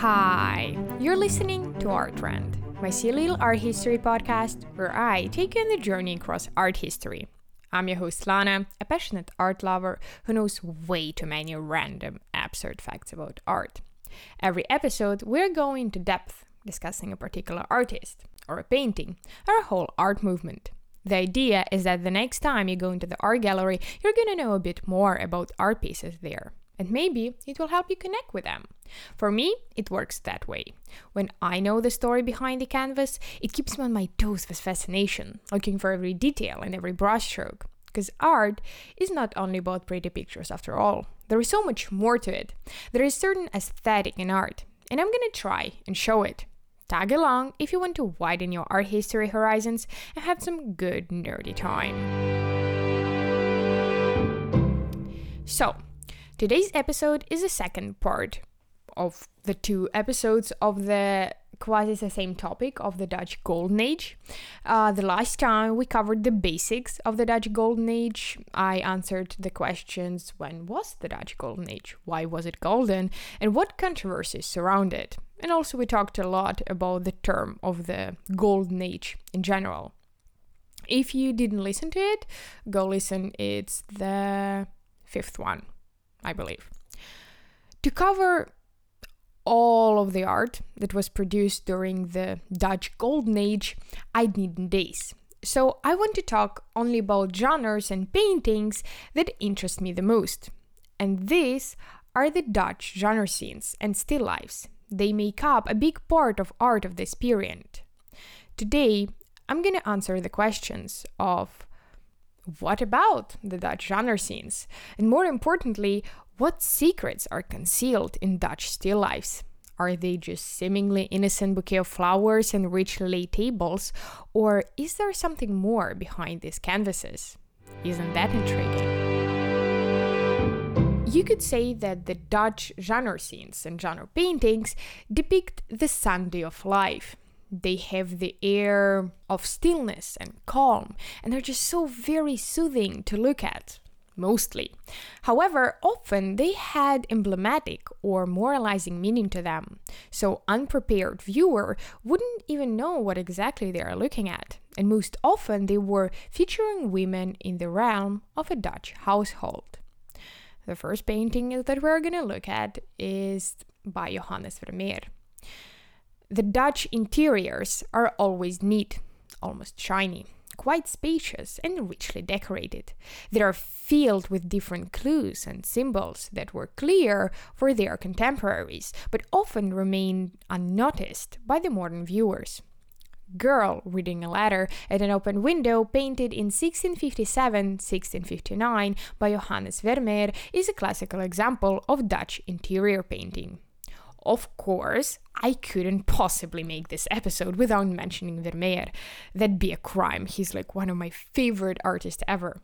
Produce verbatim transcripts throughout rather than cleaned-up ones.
Hi, you're listening to Art Trend, my silly art history podcast where I take you on a journey across art history. I'm your host Lana, a passionate art lover who knows way too many random, absurd facts about art. Every episode, we're going into depth, discussing a particular artist, or a painting, or a whole art movement. The idea is that the next time you go into the art gallery, you're gonna know a bit more about art pieces there. And maybe it will help you connect with them. For me, it works that way. When I know the story behind the canvas, it keeps me on my toes with fascination, looking for every detail and every brushstroke. Because art is not only about pretty pictures after all. There is so much more to it. There is certain aesthetic in art, and I'm gonna try and show it. Tag along if you want to widen your art history horizons and have some good nerdy time. So, today's episode is the second part of the two episodes of the quasi the same topic of the Dutch Golden Age. Uh, the last time we covered the basics of the Dutch Golden Age. I answered the questions: when was the Dutch Golden Age? Why was it golden? And what controversies surround it? And also we talked a lot about the term of the Golden Age in general. If you didn't listen to it, go listen. It's the fifth one, I believe. To cover all of the art that was produced during the Dutch Golden Age, I'd need days. So I want to talk only about genres and paintings that interest me the most. And these are the Dutch genre scenes and still lifes. They make up a big part of art of this period. Today, I'm gonna answer the questions of what about the Dutch genre scenes? And more importantly, what secrets are concealed in Dutch still lifes? Are they just seemingly innocent bouquet of flowers and richly laid tables? Or is there something more behind these canvases? Isn't that intriguing? You could say that the Dutch genre scenes and genre paintings depict the Sunday of life. They have the air of stillness and calm, and they're just so very soothing to look at, mostly. However, often they had emblematic or moralizing meaning to them, so unprepared viewer wouldn't even know what exactly they are looking at, and most often they were featuring women in the realm of a Dutch household. The first painting that we're gonna look at is by Johannes Vermeer. The Dutch interiors are always neat, almost shiny, quite spacious and richly decorated. They are filled with different clues and symbols that were clear for their contemporaries, but often remain unnoticed by the modern viewers. Girl reading a letter at an open window, painted in sixteen fifty-seven to sixteen fifty-nine by Johannes Vermeer, is a classical example of Dutch interior painting. Of course, I couldn't possibly make this episode without mentioning Vermeer. That'd be a crime. He's like one of my favorite artists ever.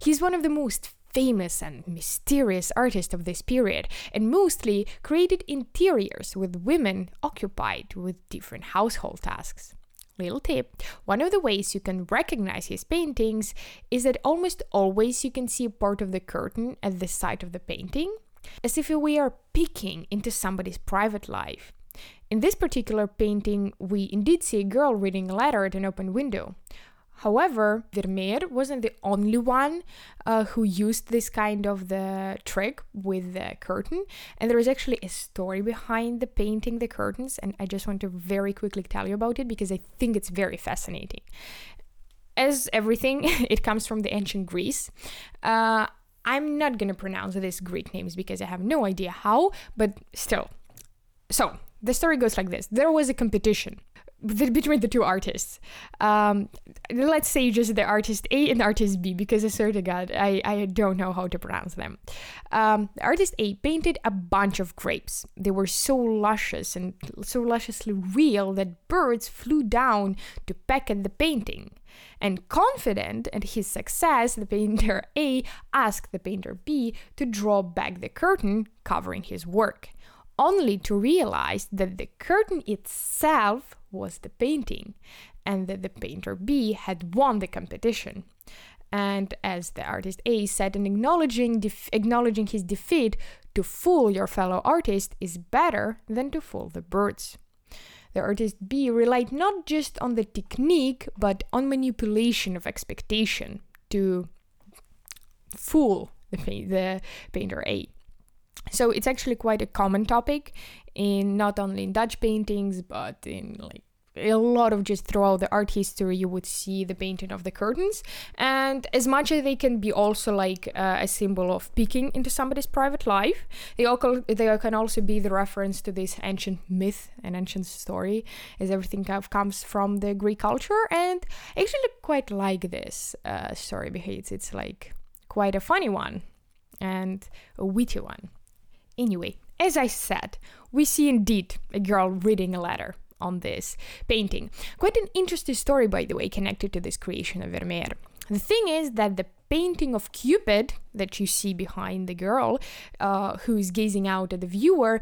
He's one of the most famous and mysterious artists of this period, and mostly created interiors with women occupied with different household tasks. Little tip, one of the ways you can recognize his paintings is that almost always you can see a part of the curtain at the side of the painting, as if we are peeking into somebody's private life. In this particular painting, we indeed see a girl reading a letter at an open window. However, Vermeer wasn't the only one uh, who used this kind of the trick with the curtain, and there is actually a story behind the painting, the curtains, and I just want to very quickly tell you about it because I think it's very fascinating. As everything, it comes from the ancient Greece. Uh, I'm not gonna pronounce these Greek names because I have no idea how, but still. So, the story goes like this. There was a competition between the two artists. Um, let's say just the artist A and artist B, because I swear to God, I, I don't know how to pronounce them. Um, artist A painted a bunch of grapes. They were so luscious and so lusciously real that birds flew down to peck at the painting. And confident in his success, the painter A asked the painter B to draw back the curtain covering his work, only to realize that the curtain itself was the painting, and that the painter B had won the competition. and, as the artist A said, in acknowledging def- acknowledging his defeat, to fool your fellow artist is better than to fool the birds. The artist B relied not just on the technique, but on manipulation of expectation to fool the, pa- the painter A. So it's actually quite a common topic, in not only in Dutch paintings, but in like a lot of just throughout the art history, you would see the painting of the curtains. And as much as they can be also like uh, a symbol of peeking into somebody's private life, they all, they can also be the reference to this ancient myth and ancient story, as everything kind of comes from the Greek culture. And I actually quite like this uh, story behaves. It's like quite a funny one and a witty one. Anyway, as I said, we see indeed a girl reading a letter on this painting. Quite an interesting story, by the way, connected to this creation of Vermeer. The thing is that the painting of Cupid that you see behind the girl uh, who is gazing out at the viewer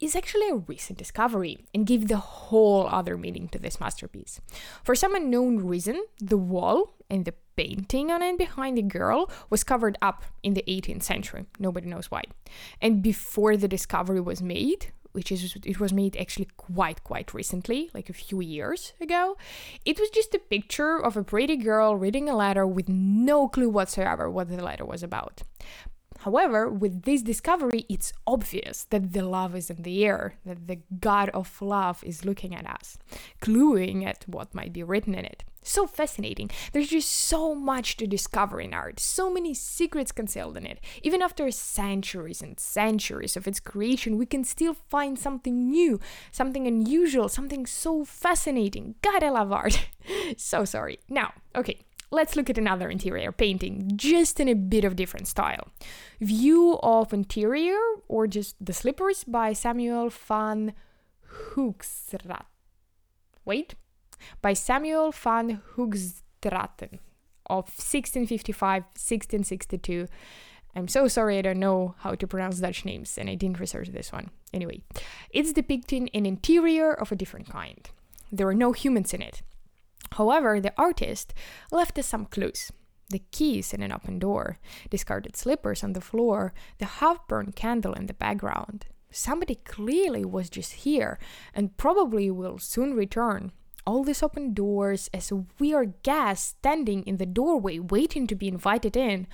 is actually a recent discovery and gave the whole other meaning to this masterpiece. For some unknown reason, the wall and the painting on it behind the girl was covered up in the eighteenth century. Nobody knows why. And before the discovery was made, which is, it was made actually quite, quite recently, like a few years ago. It was just a picture of a pretty girl reading a letter with no clue whatsoever what the letter was about. However, with this discovery, it's obvious that the love is in the air, that the God of love is looking at us, cluing at what might be written in it. So fascinating. There's just so much to discover in art, so many secrets concealed in it. Even after centuries and centuries of its creation, we can still find something new, something unusual, something so fascinating. God, I love art. So sorry. Now, okay, let's look at another interior painting, just in a bit of different style. View of Interior, or just The Slippers, by Samuel van Hoogstraten. Wait. By Samuel van Hoogstraten of sixteen fifty-five to sixteen sixty-two. I'm so sorry, I don't know how to pronounce Dutch names, and I didn't research this one. Anyway, it's depicting an interior of a different kind. There are no humans in it. However, the artist left us some clues. The keys in an open door, discarded slippers on the floor, the half-burned candle in the background. Somebody clearly was just here, and probably will soon return. All these open doors as a weird guest standing in the doorway waiting to be invited in.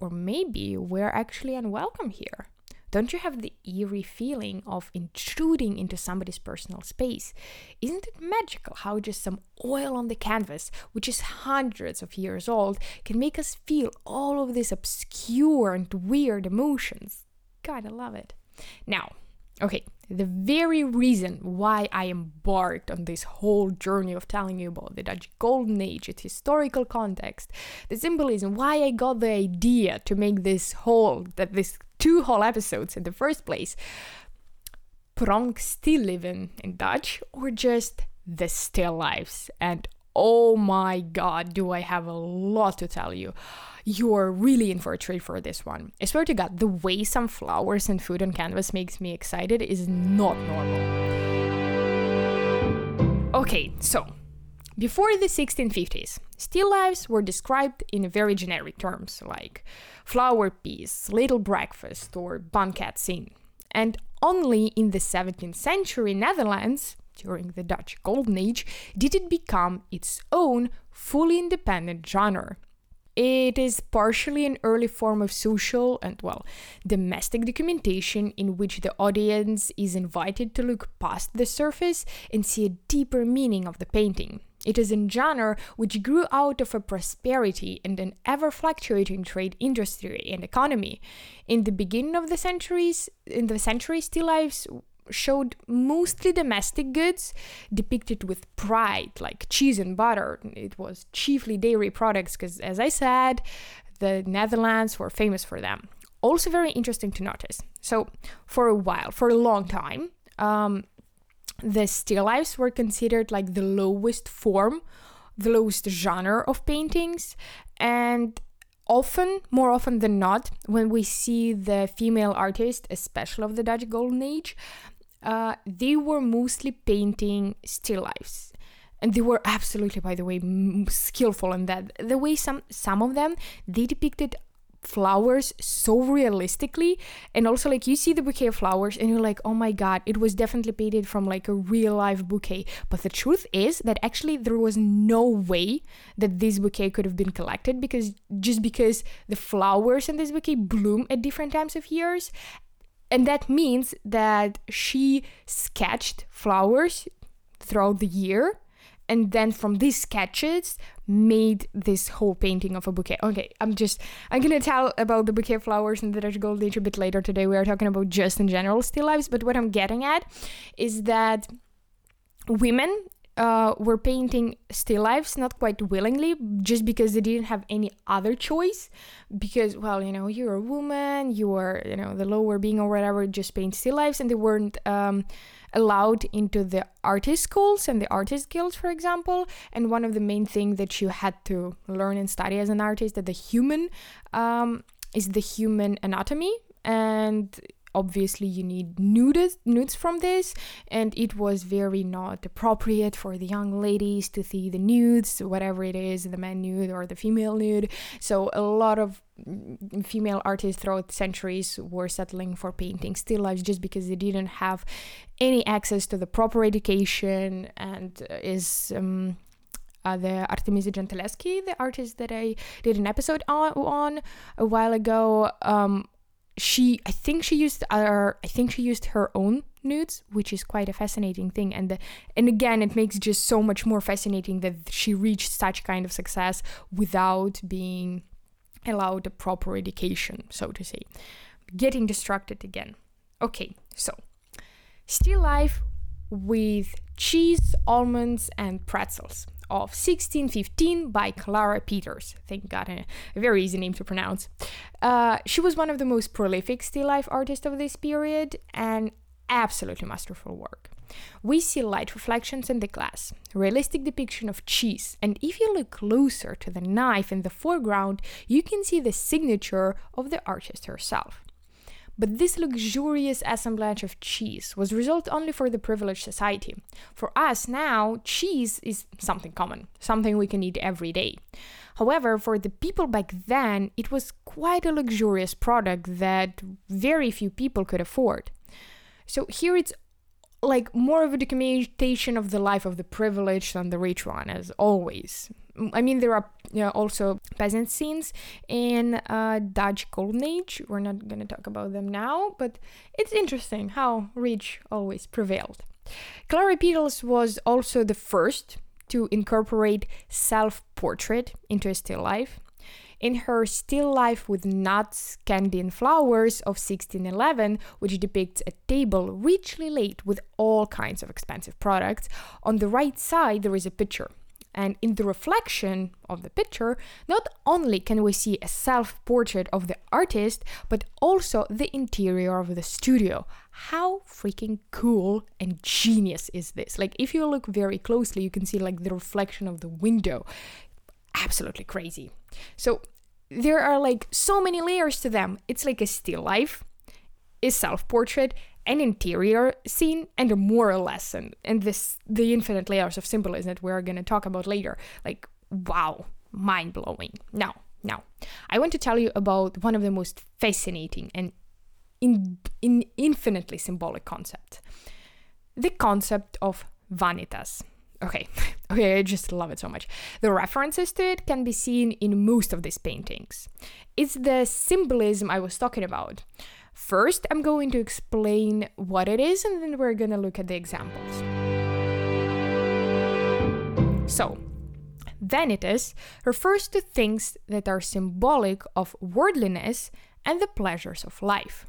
Or maybe we're actually unwelcome here. Don't you have the eerie feeling of intruding into somebody's personal space? Isn't it magical how just some oil on the canvas, which is hundreds of years old, can make us feel all of these obscure and weird emotions? God, I love it. Now, okay, the very reason why I embarked on this whole journey of telling you about the Dutch Golden Age, its historical context, the symbolism, why I got the idea to make this whole, that this two whole episodes in the first place, Pronkstilleven in Dutch, or just The Still Lives. And oh my God, do I have a lot to tell you. You're really in for a treat for this one. I swear to God, the way some flowers and food on canvas makes me excited is not normal. Okay, so, before the sixteen fifties, still lifes were described in very generic terms, like flower piece, little breakfast, or banquet scene. And only in the seventeenth century Netherlands, during the Dutch Golden Age, did it become its own fully independent genre. It is partially an early form of social and, well, domestic documentation in which the audience is invited to look past the surface and see a deeper meaning of the painting. It is a genre which grew out of a prosperity and an ever-fluctuating trade industry and economy. In the beginning of the centuries, in the century, still lifes showed mostly domestic goods depicted with pride, like cheese and butter. It was chiefly dairy products because, as I said, the Netherlands were famous for them. Also very interesting to notice. So for a while, for a long time, um, the still lifes were considered like the lowest form, the lowest genre of paintings. And often, more often than not, when we see the female artists, especially of the Dutch Golden Age, Uh, they were mostly painting still lifes, And they were absolutely, by the way, m- skillful in that. The way some some of them, they depicted flowers so realistically, and also like you see the bouquet of flowers and you're like, oh my god, it was definitely painted from like a real life bouquet. But the truth is that actually there was no way that this bouquet could have been collected, because just because the flowers in this bouquet bloom at different times of years, and that means that she sketched flowers throughout the year, and then from these sketches made this whole painting of a bouquet. Okay, I'm just, I'm going to tell about the bouquet of flowers in the Dutch Golden Age a bit later today. We are talking about just in general still lives. But what I'm getting at is that women uh, were painting still lives, not quite willingly, just because they didn't have any other choice. Because, well, you know, you're a woman, you are, you know, the lower being or whatever, just paint still lives. And they weren't... Um, allowed into the artist schools and the artist guilds, for example. And one of the main things that you had to learn and study as an artist that the human um, is the human anatomy, and obviously you need nudes nudes from this, and it was very not appropriate for the young ladies to see the nudes, whatever it is, the man nude or the female nude. So a lot of female artists throughout centuries were settling for painting still lives just because they didn't have any access to the proper education. And is um Uh, the Artemisia Gentileschi, the artist that I did an episode on, on a while ago, um She, I think she used, uh, I think she used her own nudes, which is quite a fascinating thing. And the, and again, it makes just so much more fascinating that she reached such kind of success without being allowed a proper education, so to say. Getting distracted again. Okay, so still life with cheese, almonds, and pretzels of sixteen fifteen by Clara Peeters. Thank God, a very easy name to pronounce. Uh, she was one of the most prolific still life artists of this period, and absolutely masterful work. We see light reflections in the glass, realistic depiction of cheese, and if you look closer to the knife in the foreground, you can see the signature of the artist herself. But this luxurious assemblage of cheese was reserved only for the privileged society. For us now, cheese is something common, something we can eat every day. However, for the people back then, it was quite a luxurious product that very few people could afford. So here it's like more of a documentation of the life of the privileged than the rich one, as always. I mean, there are you know, also peasant scenes in uh, Dutch Golden Age. We're not going to talk about them now, but it's interesting how rich always prevailed. Clara Peeters was also the first to incorporate self-portrait into a still life. In her still life with nuts, candy, and flowers of sixteen eleven, which depicts a table richly laid with all kinds of expensive products, on the right side there is a picture. And in the reflection of the picture, not only can we see a self-portrait of the artist, but also the interior of the studio. How freaking cool and genius is this? Like, if you look very closely, you can see like the reflection of the window. Absolutely crazy. So there are like so many layers to them. It's like a still life, a self-portrait, an interior scene, and a moral lesson, and this the infinite layers of symbolism that we're going to talk about later. Like, wow, mind-blowing. Now, now, I want to tell you about one of the most fascinating and in, in infinitely symbolic concept. The concept of vanitas. Okay, okay, I just love it so much. The references to it can be seen in most of these paintings. It's the symbolism I was talking about. First, I'm going to explain what it is, and then we're going to look at the examples. So, vanitas refers to things that are symbolic of worldliness and the pleasures of life.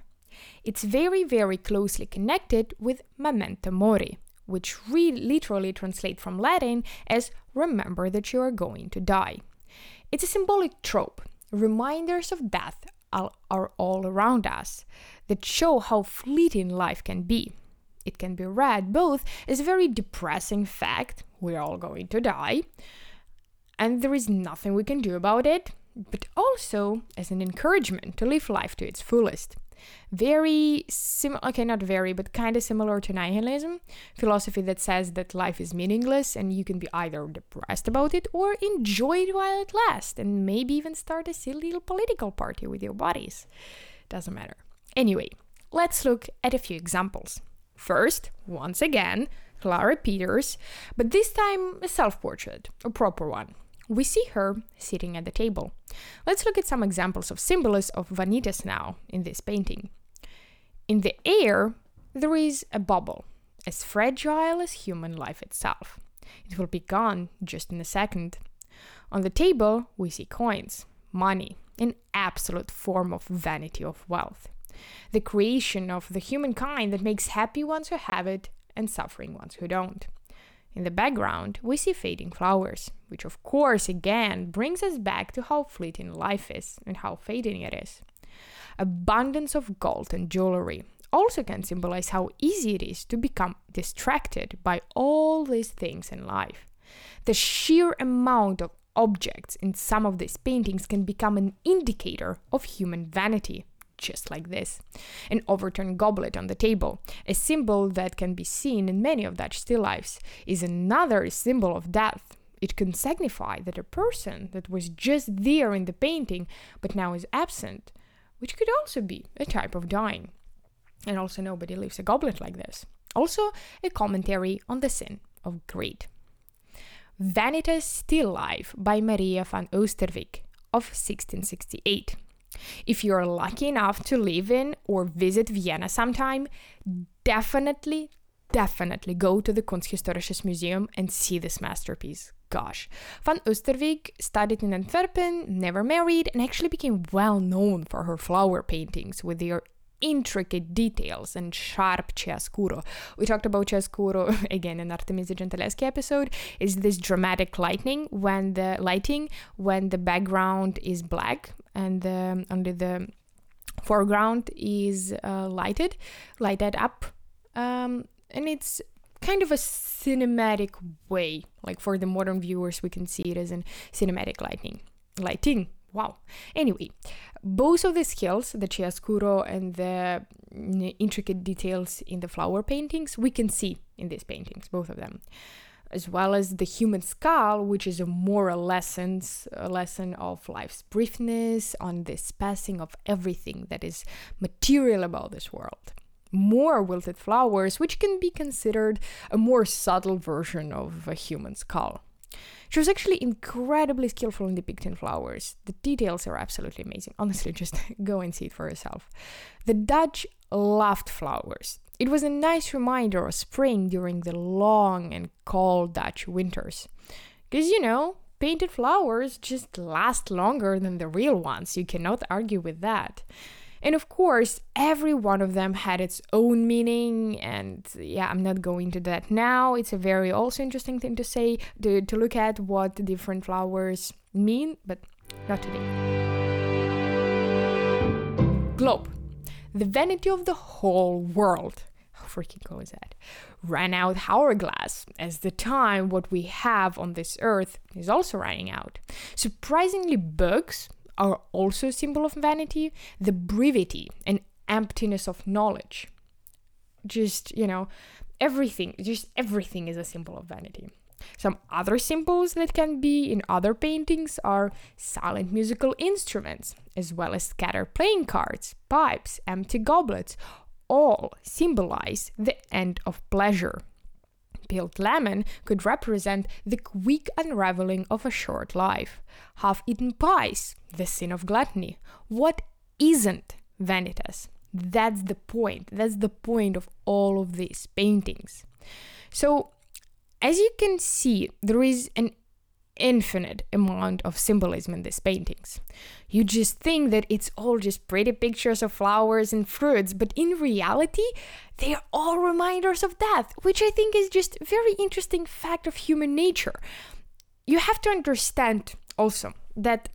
It's very, very closely connected with memento mori, which re- literally translates from Latin as remember that you are going to die. It's a symbolic trope. Reminders of death are all around us, that show how fleeting life can be. It can be read both as a very depressing fact, we're all going to die, and there is nothing we can do about it, but also as an encouragement to live life to its fullest. very similar, okay, not very, but kind of similar to nihilism, philosophy that says that life is meaningless and you can be either depressed about it or enjoy it while it lasts, and maybe even start a silly little political party with your buddies. Doesn't matter. Anyway, let's look at a few examples. First, once again, Clara Peeters, but this time a self-portrait, a proper one. We see her sitting at the table. Let's look at some examples of symbols of vanitas now in this painting. In the air, there is a bubble, as fragile as human life itself. It will be gone just in a second. On the table, we see coins, money, an absolute form of vanity of wealth. The creation of the humankind that makes happy ones who have it and suffering ones who don't. In the background, we see fading flowers, which of course again brings us back to how fleeting life is and how fading it is. Abundance of gold and jewelry also can symbolize how easy it is to become distracted by all these things in life. The sheer amount of objects in some of these paintings can become an indicator of human vanity, just like this. An overturned goblet on the table, a symbol that can be seen in many of Dutch still lives, is another symbol of death. It can signify that a person that was just there in the painting but now is absent, which could also be a type of dying. And also nobody leaves a goblet like this. Also a commentary on the sin of greed. Vanitas Still Life by Maria van Oosterwijck of sixteen sixty-eight. If you're lucky enough to live in or visit Vienna sometime, definitely, definitely go to the Kunsthistorisches Museum and see this masterpiece. Gosh. Van Oosterwijck studied in Antwerpen, never married, and actually became well known for her flower paintings with their intricate details and sharp chiaroscuro. We talked about chiaroscuro again in Artemisia Gentileschi episode. Is this dramatic lighting when the lighting when the background is black and the, under the foreground is uh, lighted, lighted up, um, and it's kind of a cinematic way. Like for the modern viewers, we can see it as in cinematic lighting. Lighting. Wow. Anyway, both of the skills, the chiaroscuro and the intricate details in the flower paintings, we can see in these paintings, both of them, as well as the human skull, which is a moral lesson, a lesson of life's briefness, on this passing of everything that is material about this world. More wilted flowers, which can be considered a more subtle version of a human skull. She was actually incredibly skillful in depicting flowers. The details are absolutely amazing. Honestly, just go and see it for yourself. The Dutch loved flowers. It was a nice reminder of spring during the long and cold Dutch winters. Because, you know, painted flowers just last longer than the real ones. You cannot argue with that. And of course, every one of them had its own meaning, and yeah, I'm not going into that now. It's a very also interesting thing to say, to, to look at what the different flowers mean, but not today. Globe. The vanity of the whole world. How freaking cool is that? Ran out hourglass, as the time what we have on this earth is also running out. Surprisingly, books are also a symbol of vanity, the brevity and emptiness of knowledge. Just, you know, everything, just everything is a symbol of vanity. Some other symbols that can be in other paintings are silent musical instruments, as well as scattered playing cards, pipes, empty goblets, all symbolize the end of pleasure. Peeled lemon could represent the quick unraveling of a short life. Half-eaten pies, the sin of gluttony. What isn't vanitas? That's the point. That's the point of all of these paintings. So, as you can see, there is an infinite amount of symbolism in these paintings. You just think that it's all just pretty pictures of flowers and fruits, but in reality, they are all reminders of death, which I think is just a very interesting fact of human nature. You have to understand also that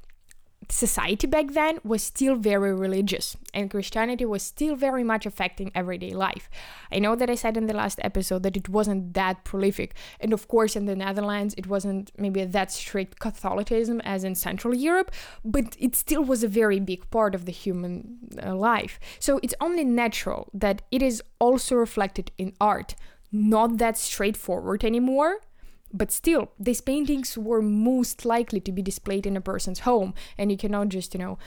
society back then was still very religious, and Christianity was still very much affecting everyday life. I know that I said in the last episode that it wasn't that prolific, and of course in the Netherlands it wasn't maybe that strict Catholicism as in Central Europe, but it still was a very big part of the human life. So it's only natural that it is also reflected in art. Not that straightforward anymore, but still, these paintings were most likely to be displayed in a person's home, and you cannot just, you know,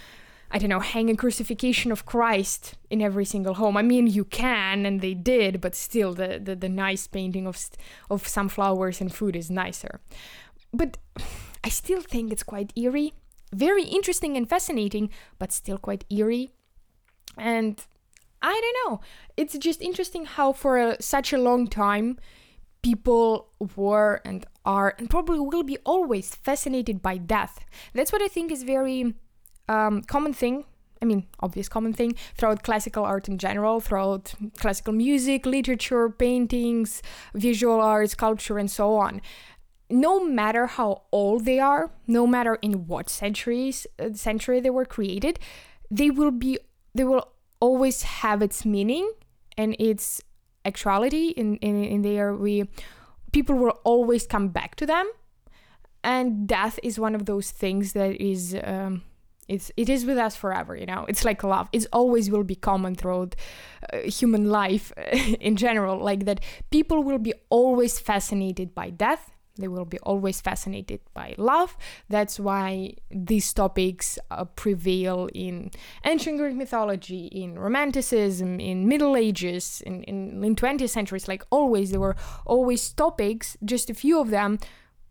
I don't know, hang a crucifixion of Christ in every single home. I mean, you can, and they did, but still, the the, the nice painting of of some flowers and food is nicer. But I still think it's quite eerie, very interesting and fascinating, but still quite eerie. And I don't know, it's just interesting how for a, such a long time, people were and are and probably will be always fascinated by death. That's what I think is very um, common thing. I mean, obvious common thing throughout classical art in general, throughout classical music, literature, paintings, visual arts, sculpture, and so on. No matter how old they are, no matter in what centuries uh, century they were created, they will be they will always have its meaning and its actuality in, in, in there. We people will always come back to them, and death is one of those things that is um, it's it is with us forever. You know, it's like love. It always will be common throughout uh, human life in general. Like that, people will be always fascinated by death. They will be always fascinated by love. That's why these topics uh, prevail in ancient Greek mythology, in Romanticism, in Middle Ages, in, in, in twentieth centuries. Like always, there were always topics, just a few of them,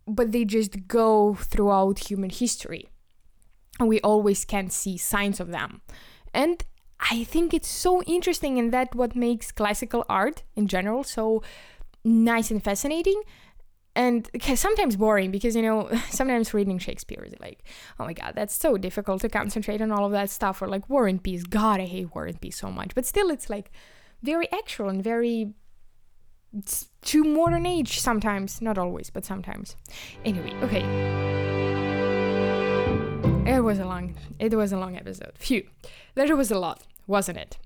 but they just go throughout human history. And we always can see signs of them. And I think it's so interesting, and that what makes classical art in general so nice and fascinating. And sometimes boring, because, you know, sometimes reading Shakespeare is like, oh my God, that's so difficult to concentrate on all of that stuff. Or like War and Peace. God, I hate War and Peace so much. But still, it's like very actual and very to modern age sometimes. Not always, but sometimes. Anyway, okay. It was a long, it was a long episode. Phew. There was a lot, wasn't it?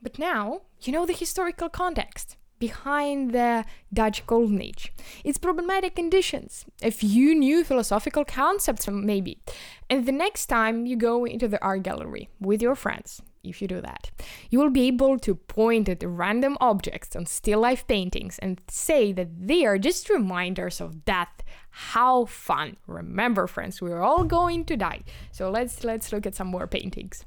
But now, you know the historical context behind the Dutch Golden Age, its problematic conditions, a few new philosophical concepts maybe, and the next time you go into the art gallery with your friends, if you do that, you will be able to point at random objects on still life paintings and say that they are just reminders of death. How fun! Remember, friends, we're all going to die, so let's let's look at some more paintings.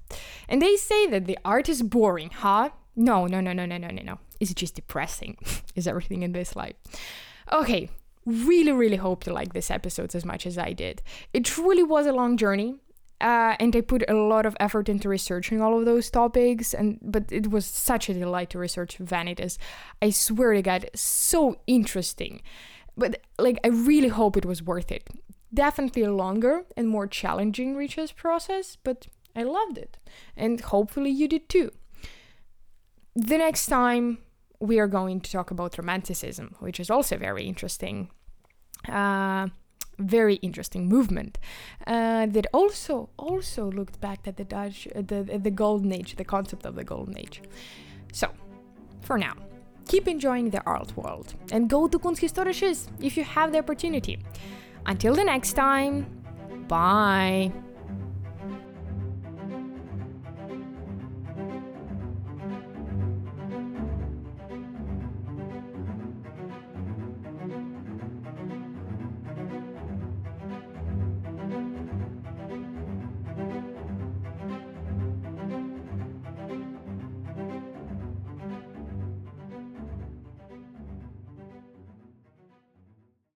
And they say that the art is boring, huh? No, no, no, no, no, no, no, no. It's just depressing, is everything in this life. Okay, really, really hope you like this episode as much as I did. It truly was a long journey, uh, and I put a lot of effort into researching all of those topics, and but it was such a delight to research vanitas. I swear to God, so interesting. But, like, I really hope it was worth it. Definitely a longer and more challenging research process, but I loved it. And hopefully you did too. The next time, we are going to talk about Romanticism, which is also very interesting, uh, very interesting movement uh, that also also looked back at the Dutch, uh, the the Golden Age, the concept of the Golden Age. So, for now, keep enjoying the art world and go to Kunsthistorisches if you have the opportunity. Until the next time, bye.